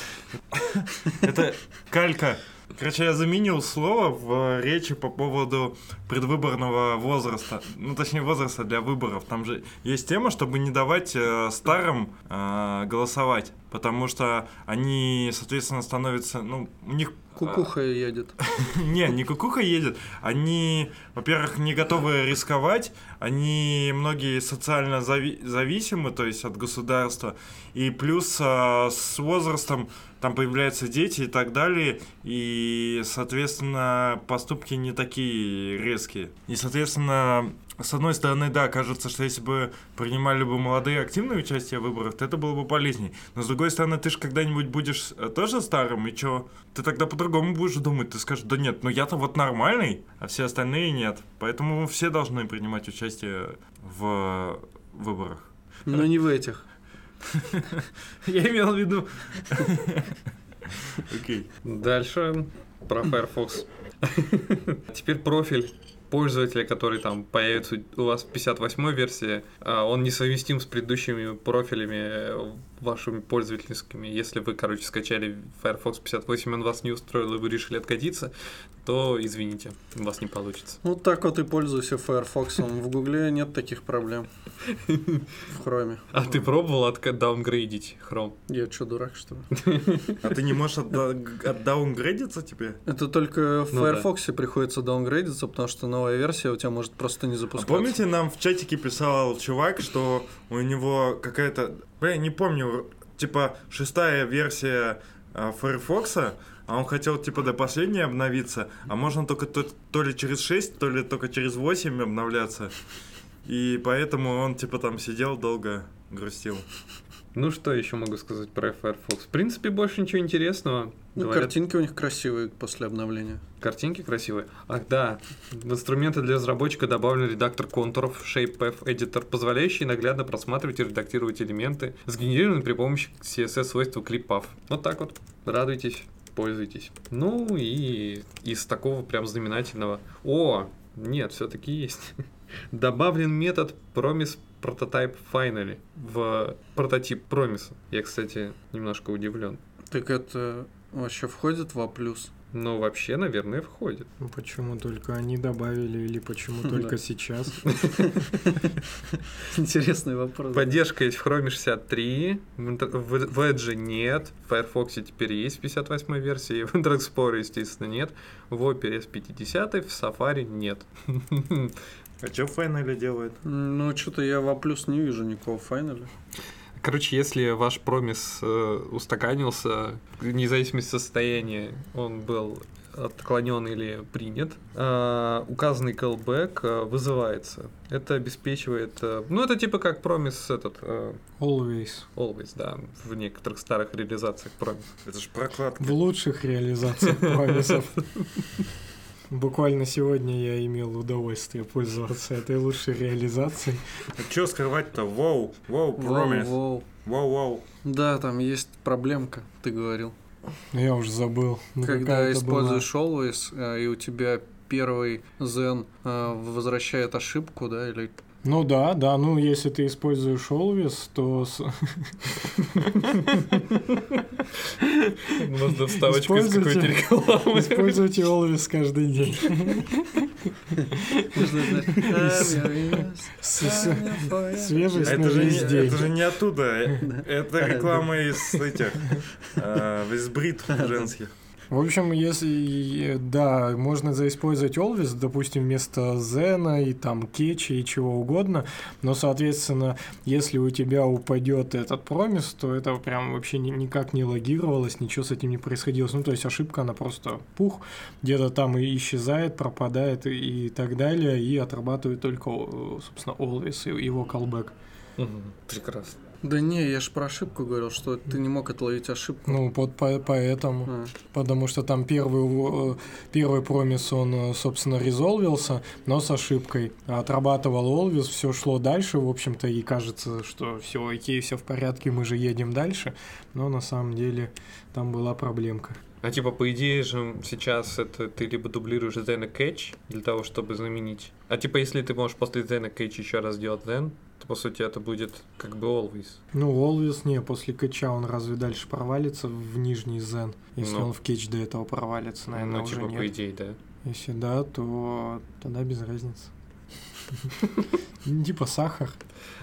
Это калька. Короче, я заменил слово в речи по поводу предвыборного возраста. Ну, точнее, возраста для выборов. Там же есть тема, чтобы не давать старым голосовать. Потому что они, соответственно, становятся... Ну, у них... Кукуха едет. Не, не кукуха едет. Они, во-первых, не готовы рисковать. Они многие социально зависимы, то есть от государства. И плюс с возрастом там появляются дети и так далее. И, соответственно, поступки не такие резкие. И, соответственно... С одной стороны, да, кажется, что если бы принимали бы молодые активное участие в выборах, то это было бы полезней. Но с другой стороны, ты же когда-нибудь будешь тоже старым, и чё? Ты тогда по-другому будешь думать, ты скажешь, да нет, ну я-то вот нормальный, а все остальные нет. Поэтому все должны принимать участие в выборах. Но не в этих. Я имел в виду... Окей. Дальше про Firefox. Теперь профиль пользователя, который там появится у вас в 58-й версии, он несовместим с предыдущими профилями вашими пользовательскими. Если вы, короче, скачали Firefox 58, он вас не устроил, и вы решили откатиться, то, извините, у вас не получится. Вот так вот и пользуйся Firefox. В Гугле нет таких проблем. В Chrome. А ты пробовал даунгрейдить Chrome? Я что, дурак, что ли? А ты не можешь отдаунгрейдиться тебе? Это только в Firefox приходится даунгрейдиться, потому что новая версия у тебя может просто не запускаться. А помните, нам в чатике писал чувак, что у него какая-то... Я не помню, типа 6-я версия Firefox, а он хотел типа до последней обновиться, а можно только то ли через 6, то ли только через 8 обновляться. И поэтому он типа там сидел долго, грустил. Ну что еще могу сказать про Firefox? В принципе, больше ничего интересного. Ну, говорят, картинки у них красивые после обновления. Картинки красивые? Ах, да. В инструменты для разработчика добавлен редактор контуров ShapePath Editor, позволяющий наглядно просматривать и редактировать элементы, сгенерированные при помощи CSS-свойства ClipPath. Вот так вот. Радуйтесь, пользуйтесь. Ну и из такого прям знаменательного... О, нет, все-таки есть. Добавлен метод Promise Prototype Finally в прототип Promise. Я, кстати, немножко удивлен. Так это вообще входит в A+? Ну, вообще, наверное, входит. Почему только они добавили или почему только сейчас? Интересный вопрос. Поддержка есть в Chrome 63, в Edge нет, в Firefox теперь есть 58-я версия, в Internet Explorer, естественно, нет, в Opera с 50-й, в Safari нет. А что Finally делает? Ну, что-то я в A+ не вижу никакого Finally. Короче, если ваш промис устаканился, вне зависимости от состояния, он был отклонен или принят, указанный callback вызывается. Это обеспечивает... Ну, это типа как промис этот... Always. Always, да. В некоторых старых реализациях промис. Это же прокладка. В лучших реализациях промисов. Буквально сегодня я имел удовольствие пользоваться этой лучшей реализацией. А чё скрывать-то? Воу, воу, промис. Воу, воу. Да, там есть проблемка, ты говорил. Я уже забыл. Когда используешь была. Always, и у тебя первый Zen возвращает ошибку, да, или... Ну да, ну если ты используешь Always, то... Можно вставочку из какой-то рекламы. Используйте Always каждый день. Свежесть на весь день. Это же не оттуда, это реклама из этих, из брит женских. В общем, если да, можно заиспользовать Always, допустим, вместо Зена и там кетча и чего угодно, но, соответственно, если у тебя упадет этот промис, то это прям вообще никак не логировалось, ничего с этим не происходило. Ну, то есть ошибка, она просто пух, где-то там и исчезает, пропадает и так далее, и отрабатывает только, собственно, Always и его callback. Прекрасно. Да не, я же про ошибку говорил, что ты не мог отловить ошибку. Ну, поэтому. Потому что там первый промис, он, собственно, резолвился, но с ошибкой. Отрабатывал Always, все шло дальше, в общем-то, и кажется, что все окей, все в порядке, мы же едем дальше. Но на самом деле там была проблемка. А типа, по идее же, сейчас это ты либо дублируешь then catch для того, чтобы заменить. А типа, если ты можешь после then catch еще раз делать then, то, по сути, это будет как бы always. Ну, always не, после кэтча он разве дальше провалится в нижний then? Если он в catch до этого провалится, наверное, уже нет. Ну, типа, по идее, да. Если да, то тогда без разницы. Типа сахар.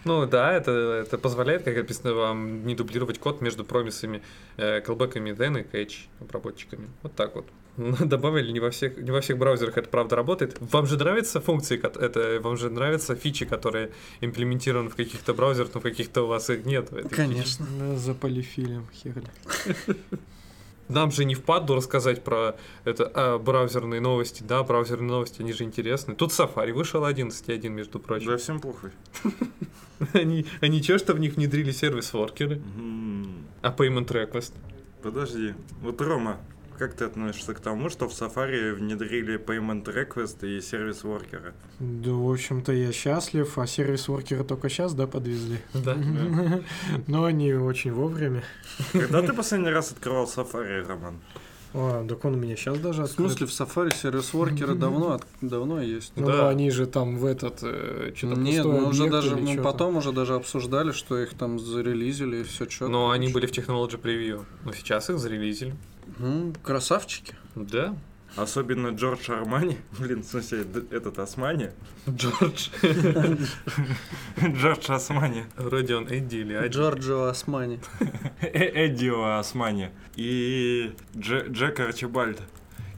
Ну да, это позволяет, как описано, вам не дублировать код между промисами, колбэками then и catch обработчиками. Вот так вот. Добавили не во всех браузерах это правда работает. Вам же нравятся функции, вам же нравятся фичи, которые имплементированы в каких-то браузерах, но в каких-то у вас их нет. Конечно, за полифилем херня. Нам же не впаду рассказать про браузерные новости. Да, браузерные новости, они же интересны. Тут Safari вышел 11.1, между прочим. Да, всем похуй. А ничего, что в них внедрили сервис-воркеры? А Payment Request? Подожди. Вот, Рома, как ты относишься к тому, что в Safari внедрили Payment Request и сервис-воркеры? Да, в общем-то, я счастлив. А сервис-воркеры только сейчас, да, подвезли? Да. Но они очень вовремя. Когда ты последний раз открывал Safari, Роман? А, так он у меня сейчас даже открыт. В смысле, в Safari сервис-воркеры давно есть. Ну, да. Они же там в этот... что-то нет, мы уже даже потом уже даже обсуждали, что их там зарелизили и все четко. Но они были в Technology Preview. Но сейчас их зарелизили. Красавчики. Да. Особенно Джордж Армани. Блин, в смысле, этот Османи. Джордж Османи. Вроде он Эдди или... Джорджо Османи. Эддио Османи. И Джек Арчибальд.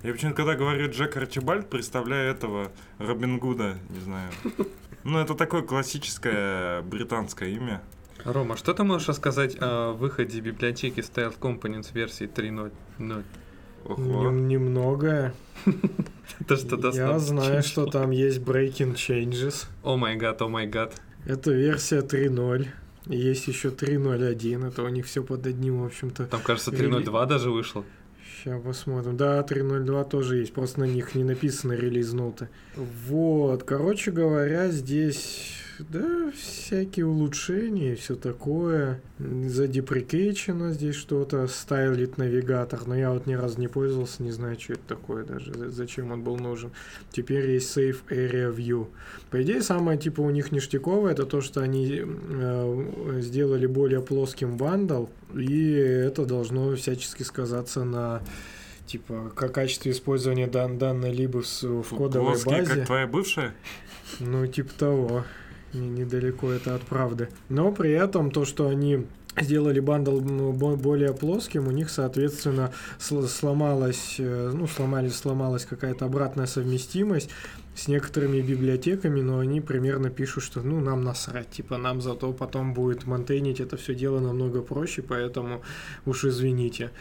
Я почему-то, когда говорю Джек Арчибальд, представляю этого Робин Гуда, не знаю. Ну, это такое классическое британское имя. Рома, что ты можешь рассказать о выходе библиотеки styled-components версии 3.0.0? Немного. Я знаю, что там есть breaking changes. О май гад. Это версия 3.0. Есть еще 3.0.1. Это у них все под одним, в общем-то. Там, кажется, 3.0.2 даже вышло. Сейчас посмотрим. Да, 3.0.2 тоже есть. Просто на них не написаны релиз-ноуты. Вот. Короче говоря, здесь... Да, всякие улучшения и все такое. Задеприкейчено здесь что-то. Стайлит-навигатор. Но я вот ни разу не пользовался, не знаю, что это такое даже. Зачем он был нужен. Теперь есть Save Area View. По идее, самое типа у них ништяковое, это то, что они сделали более плоским бандл. И это должно всячески сказаться на... Типа, как качество использования данной либо в кодовой базе. Плоские, как твоя бывшая? Ну, типа того. Недалеко это от правды. Но при этом то, что они сделали бандл более плоским, у них, соответственно, сломалась какая-то обратная совместимость с некоторыми библиотеками, но они примерно пишут, что ну нам насрать, типа нам зато потом будет мантейнить это все дело намного проще, поэтому уж извините.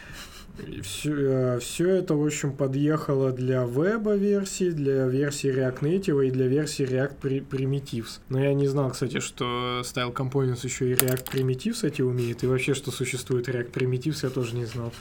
Все это, в общем, подъехало для веба-версии, для версии React Native и для версии React Primitives. Но я не знал, кстати, что Style Components еще и React Primitives эти умеет, и вообще, что существует React Primitives, я тоже не знал.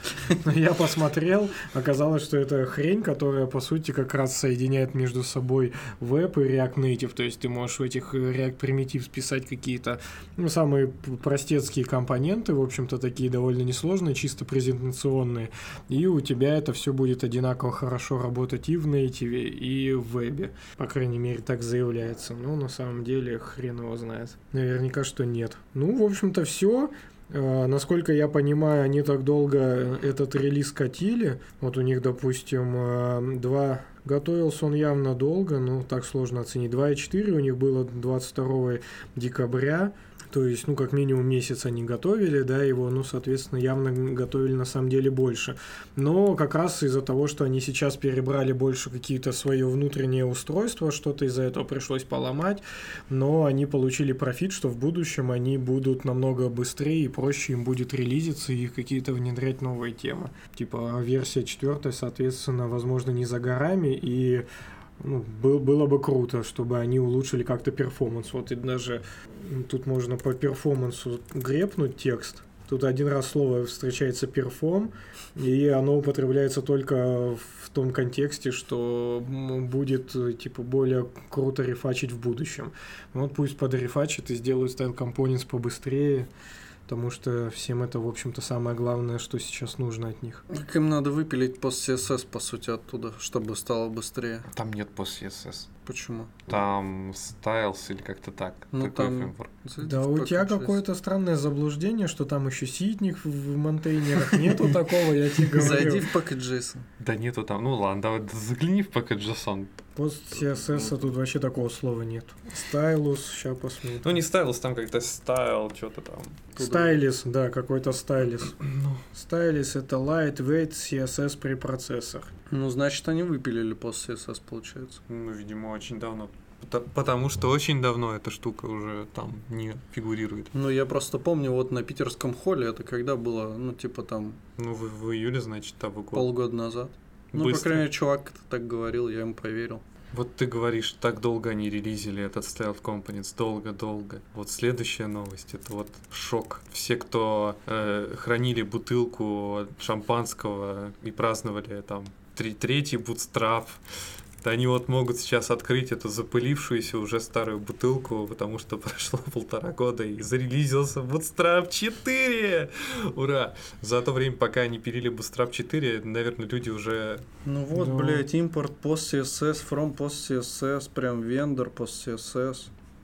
Но я посмотрел, оказалось, что это хрень, которая, по сути, как раз соединяет между собой веб и React Native. То есть ты можешь в этих React Primitives писать какие-то, ну, самые простецкие компоненты, в общем-то, такие довольно несложные, чисто презентационные. И у тебя это все будет одинаково хорошо работать и в Native, и в вебе. По крайней мере, так заявляется. Но на самом деле хрен его знает. Наверняка, что нет. Ну, в общем-то, все. Насколько я понимаю, они так долго этот релиз катили. Вот у них, допустим, два... Готовился он явно долго, но так сложно оценить. 2.4 у них было 22 декабря. То есть, ну, как минимум месяц они готовили, да, его, ну, соответственно, явно готовили на самом деле больше. Но как раз из-за того, что они сейчас перебрали больше какие-то свои внутренние устройства, что-то из-за этого пришлось поломать, но они получили профит, что в будущем они будут намного быстрее и проще им будет релизиться и какие-то внедрять новые темы. Типа версия 4, соответственно, возможно, не за горами, и... Ну, было бы круто, чтобы они улучшили как-то перформанс. Вот и даже тут можно по перформансу грепнуть текст. Тут один раз слово встречается перформ, и оно употребляется только в том контексте, что будет типа более круто рефачить в будущем. Вот пусть подрефачат и сделают Style Components побыстрее. Потому что всем это, в общем-то, самое главное, что сейчас нужно от них. Так им надо выпилить PostCSS, по сути, оттуда, чтобы стало быстрее. Там нет PostCSS. Почему? Там Stylis или как-то так. Ну, там... Да, у тебя какое-то странное заблуждение, что там еще ситник в монтейнерах. Нету такого, я тебе говорю. Зайди в Package.json. Да нету там. Ну ладно, давай загляни в Package.json. PostCSS тут вообще такого слова нет. Stylus, сейчас посмотрим. Ну не Stylus, там как-то Style, что-то там. Stylis, да, какой-то Stylis. Stylis — это lightweight CSS при процессах. Ну, значит, они выпилили PostCSS, получается. Ну, видимо, очень давно. Потому что очень давно эта штука уже там не фигурирует. Ну, я просто помню, вот на питерском холле это когда было, ну, типа там... Ну, в июле, значит, того года. Полгода назад. Быстро. Ну, по крайней мере, чувак так говорил, я ему поверил. Вот ты говоришь, так долго они релизили этот Styled Components, долго-долго. Вот следующая новость, это вот шок. Все, кто хранили бутылку шампанского и праздновали там третий Bootstrap, они вот могут сейчас открыть эту запылившуюся уже старую бутылку, потому что прошло 1.5 года и зарелизился Bootstrap 4! Ура! За то время, пока они пилили Bootstrap 4, наверное, люди уже... Ну вот, да. Блядь, импорт PostCSS, from PostCSS, прям вендор PostCSS.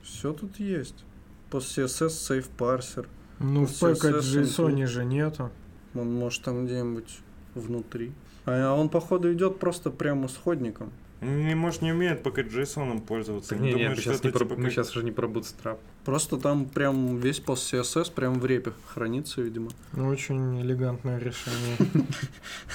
Все тут есть. PostCSS, Safe Parser. Ну, в Package.json же нету. Он может там где-нибудь внутри. А он, походу, идет просто прям исходником. Может, не умеют пока JSON пользоваться. Не, думаю, сейчас не про... типа... Мы сейчас уже не про Bootstrap. Просто там прям весь PostCSS прям в репе хранится, видимо. Очень элегантное решение.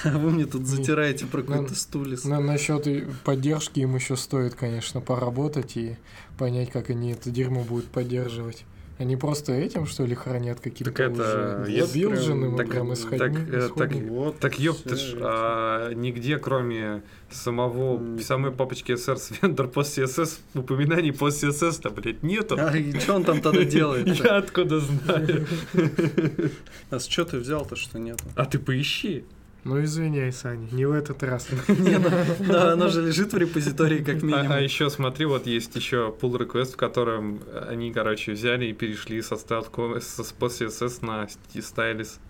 А вы мне тут затираете про какой-то стулис. Насчет поддержки им еще стоит, конечно, поработать и понять, как они это дерьмо будут поддерживать. Они просто этим, что ли, хранят какие-то билджины, прям исходные? Так ёптыш, нигде, кроме самой папочки SR Vendor PostCSS, упоминаний PostCSS-то, блядь, нету. А и что он там тогда делает? Я откуда знаю. А с чего ты взял-то, что нету? А ты поищи. Ну, извиняй, Саня, не в этот раз. Не, да, оно же лежит в репозитории как минимум. А еще смотри, вот есть еще pull request, в котором они, короче, взяли и перешли со PostCSS на Stylis.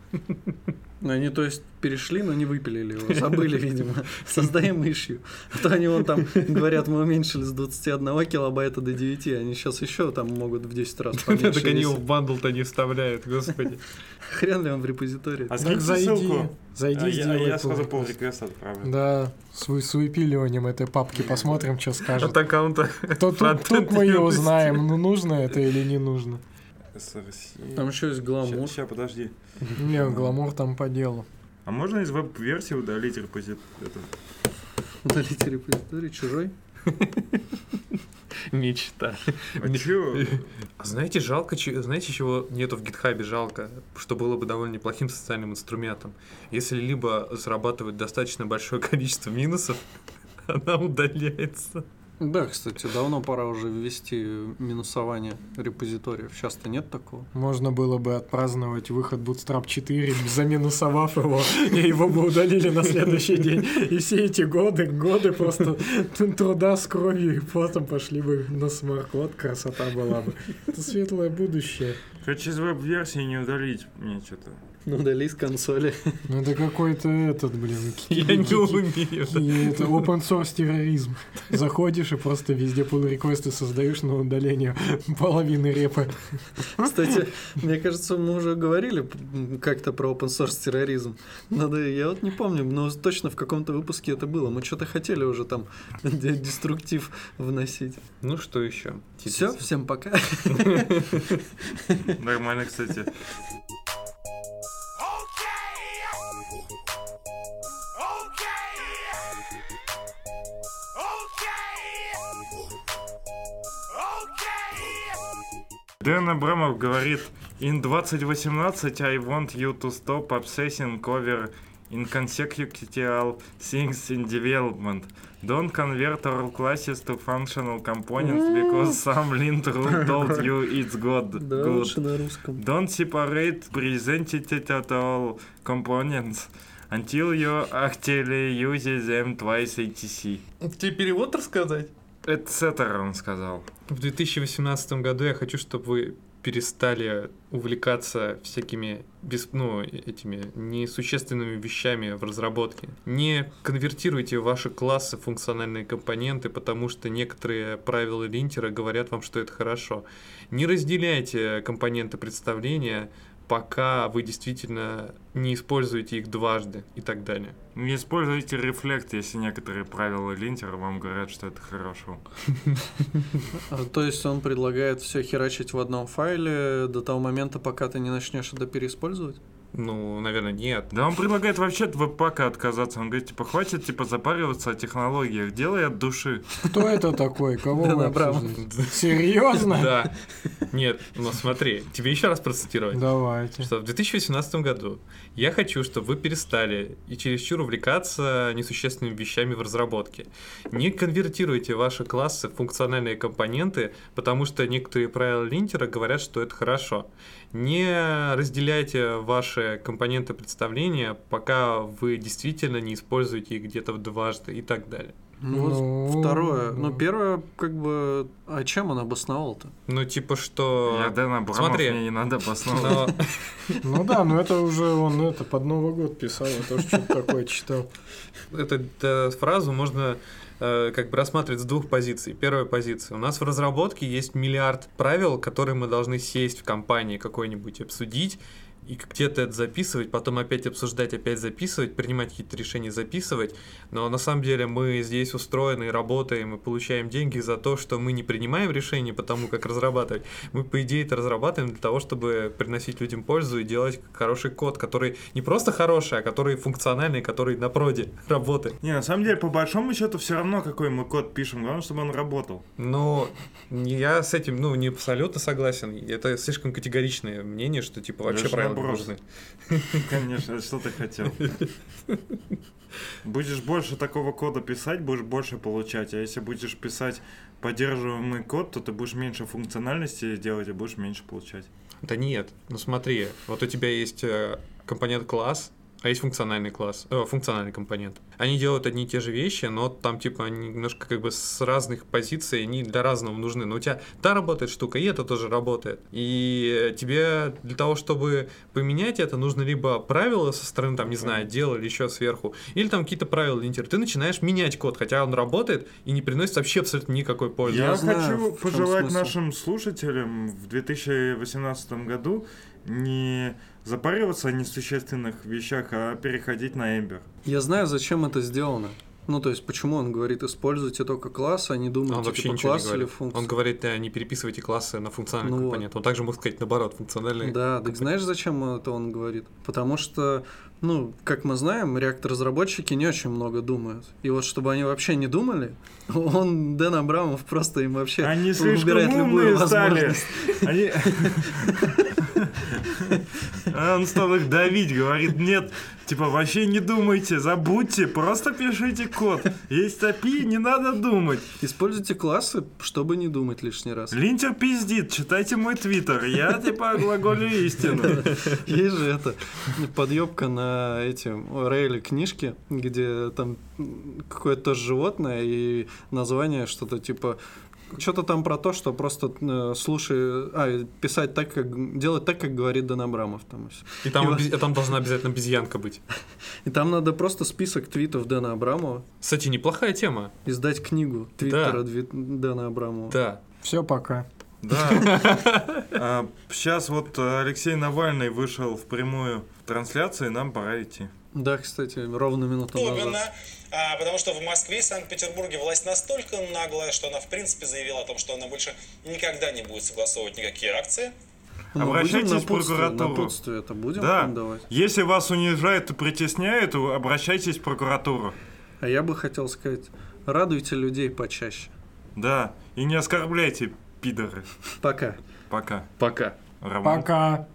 Ну, они, то есть, перешли, но не выпилили его. Забыли, видимо. Создаем issue. А то они вон там говорят, мы уменьшили с 21 килобайта до 9. Они сейчас еще там могут в 10 раз поменьше. Так они его в бандл-то не вставляют, господи. Хрен ли он в репозитории? А скиньте ссылку. Зайди, сделай. Я сразу pull request отправлю. Да, с выпиливанием этой папки. Посмотрим, что скажет. От аккаунта. Тут мы ее узнаем, ну нужно это или не нужно. Там еще есть гламур. Сейчас, подожди. Не, гламур там по делу. А можно из веб-версии удалить репозиторий? Удалить репозиторий? Чужой? Мечта. А знаете, жалко, знаете, чего нету в гитхабе жалко? Что было бы довольно неплохим социальным инструментом. Если либо зарабатывать достаточно большое количество минусов, она удаляется. Да, кстати, давно пора уже ввести минусование репозиториев. Сейчас-то нет такого. Можно было бы отпраздновать выход Bootstrap 4, заминусовав его, и его бы удалили на следующий день. И все эти годы просто труда с кровью, и потом пошли бы на смарт-код, красота была бы. Это светлое будущее. Короче, из веб-версии не удалить мне что-то. Ну, удали с консоли. Ну, это какой-то Я не умею. Это open-source терроризм. Заходишь и просто везде pull-реквесты создаешь на удаление половины репа. Кстати, мне кажется, мы уже говорили как-то про open-source терроризм. Я не помню, но точно в каком-то выпуске это было. Мы что-то хотели уже там деструктив вносить. Ну, что еще? Все, всем пока. Нормально, кстати. Дэн Абрамов говорит: In 2018 I want you to stop obsessing over inconsequential things in development. Don't convert all classes to functional components because some lint rule told you it's good. Don't separate presented at all components until you actually use them twice etc. Тебе перевод рассказать? Etc. он сказал. В 2018 году я хочу, чтобы вы перестали увлекаться всякими этими несущественными вещами в разработке. Не конвертируйте ваши классы в функциональные компоненты, потому что некоторые правила линтера говорят вам, что это хорошо. Не разделяйте компоненты представления, пока вы действительно не используете их дважды и так далее. Не используйте рефлект, если некоторые правила линтера вам говорят, что это хорошо. То есть он предлагает все херачить в одном файле до того момента, пока ты не начнешь это переиспользовать? Ну, наверное, нет. Да, он предлагает вообще от веб-пака отказаться. Он говорит, хватит, запариваться о технологиях. Делай от души. Кто это такой? Кого вы обсуждаете? Серьезно? Да. Нет, но смотри, тебе еще раз процитировать. Давайте. Что в 2018 году я хочу, чтобы вы перестали и чересчур увлекаться несущественными вещами в разработке. Не конвертируйте ваши классы в функциональные компоненты, потому что некоторые правила линтера говорят, что это хорошо. Не разделяйте ваши компоненты представления, пока вы действительно не используете их где-то дважды и так далее. Ну, второе. Ну, первое, а чем он обосновал-то? Ну, Я Дэн Абрамов, мне не надо обосновывать. Ну да, но это уже он под Новый год писал, я тоже что-то такое читал. Эту фразу можно рассматривать с двух позиций. Первая позиция. У нас в разработке есть миллиард правил, которые мы должны сесть в компании какой-нибудь, обсудить, и где-то это записывать, потом опять обсуждать, опять записывать, принимать какие-то решения, записывать. Но на самом деле мы здесь устроены, работаем и получаем деньги за то, что мы не принимаем решения по тому, как разрабатывать. Мы, по идее, это разрабатываем для того, чтобы приносить людям пользу и делать хороший код, который не просто хороший, а который функциональный, который на проде работает. Не, на самом деле, по большому счету, все равно, какой мы код пишем, главное, чтобы он работал. Ну, я с этим, не абсолютно согласен. Это слишком категоричное мнение, что, вообще правильно. Конечно, что ты хотел? Будешь больше такого кода писать, будешь больше получать. А если будешь писать поддерживаемый код, то ты будешь меньше функциональности делать и будешь меньше получать. Да нет, смотри, вот у тебя есть компонент класс, а есть функциональный компонент. Они делают одни и те же вещи, но там они немножко с разных позиций, они для разного нужны. Но у тебя та работает штука, и это тоже работает. И тебе для того, чтобы поменять это, нужно либо правила со стороны, отдела или еще сверху, или там какие-то правила линтер. Ты начинаешь менять код, хотя он работает и не приносит вообще абсолютно никакой пользы. Я хочу пожелать нашим слушателям в 2018 году не запариваться о несущественных вещах, а переходить на Ember. Я знаю, зачем это сделано. Почему он говорит, используйте только классы, а не думайте класс или функции. Он говорит, не переписывайте классы на функциональный компонент. Вот. Он также мог сказать, наоборот, функциональный компонент. Так знаешь, зачем это он говорит? Потому что, как мы знаем, React-разработчики не очень много думают. И чтобы они вообще не думали, Дэн Абрамов просто им вообще убирает любую возможность. Они Он стал их давить, говорит, нет, вообще не думайте, забудьте, просто пишите код. Есть API, не надо думать. Используйте классы, чтобы не думать лишний раз. Линтер пиздит, читайте мой твиттер, я глаголю истину. Есть же это подъебка на эти Рейли книжки, где там какое-то тоже животное и название что-то что-то там про то, что просто писать так, делать так, как говорит Дэн Абрамов. Там должна обязательно обезьянка быть. И там надо просто список твитов Дэна Абрамова. Кстати, неплохая тема. Издать книгу твиттера Дэна Абрамова. Да. Все, пока. Да. Сейчас Алексей Навальный вышел в прямую трансляцию, и нам пора идти. Да, кстати, ровно минуту назад. Потому что в Москве и Санкт-Петербурге власть настолько наглая, что она в принципе заявила о том, что она больше никогда не будет согласовывать никакие акции. Обращайтесь в прокуратуру. Напутствие это будем давать? Если вас унижают и притесняют, обращайтесь в прокуратуру. А я бы хотел сказать, радуйте людей почаще. Да, и не оскорбляйте, пидоры. Пока. Пока. Пока. Роман. Пока.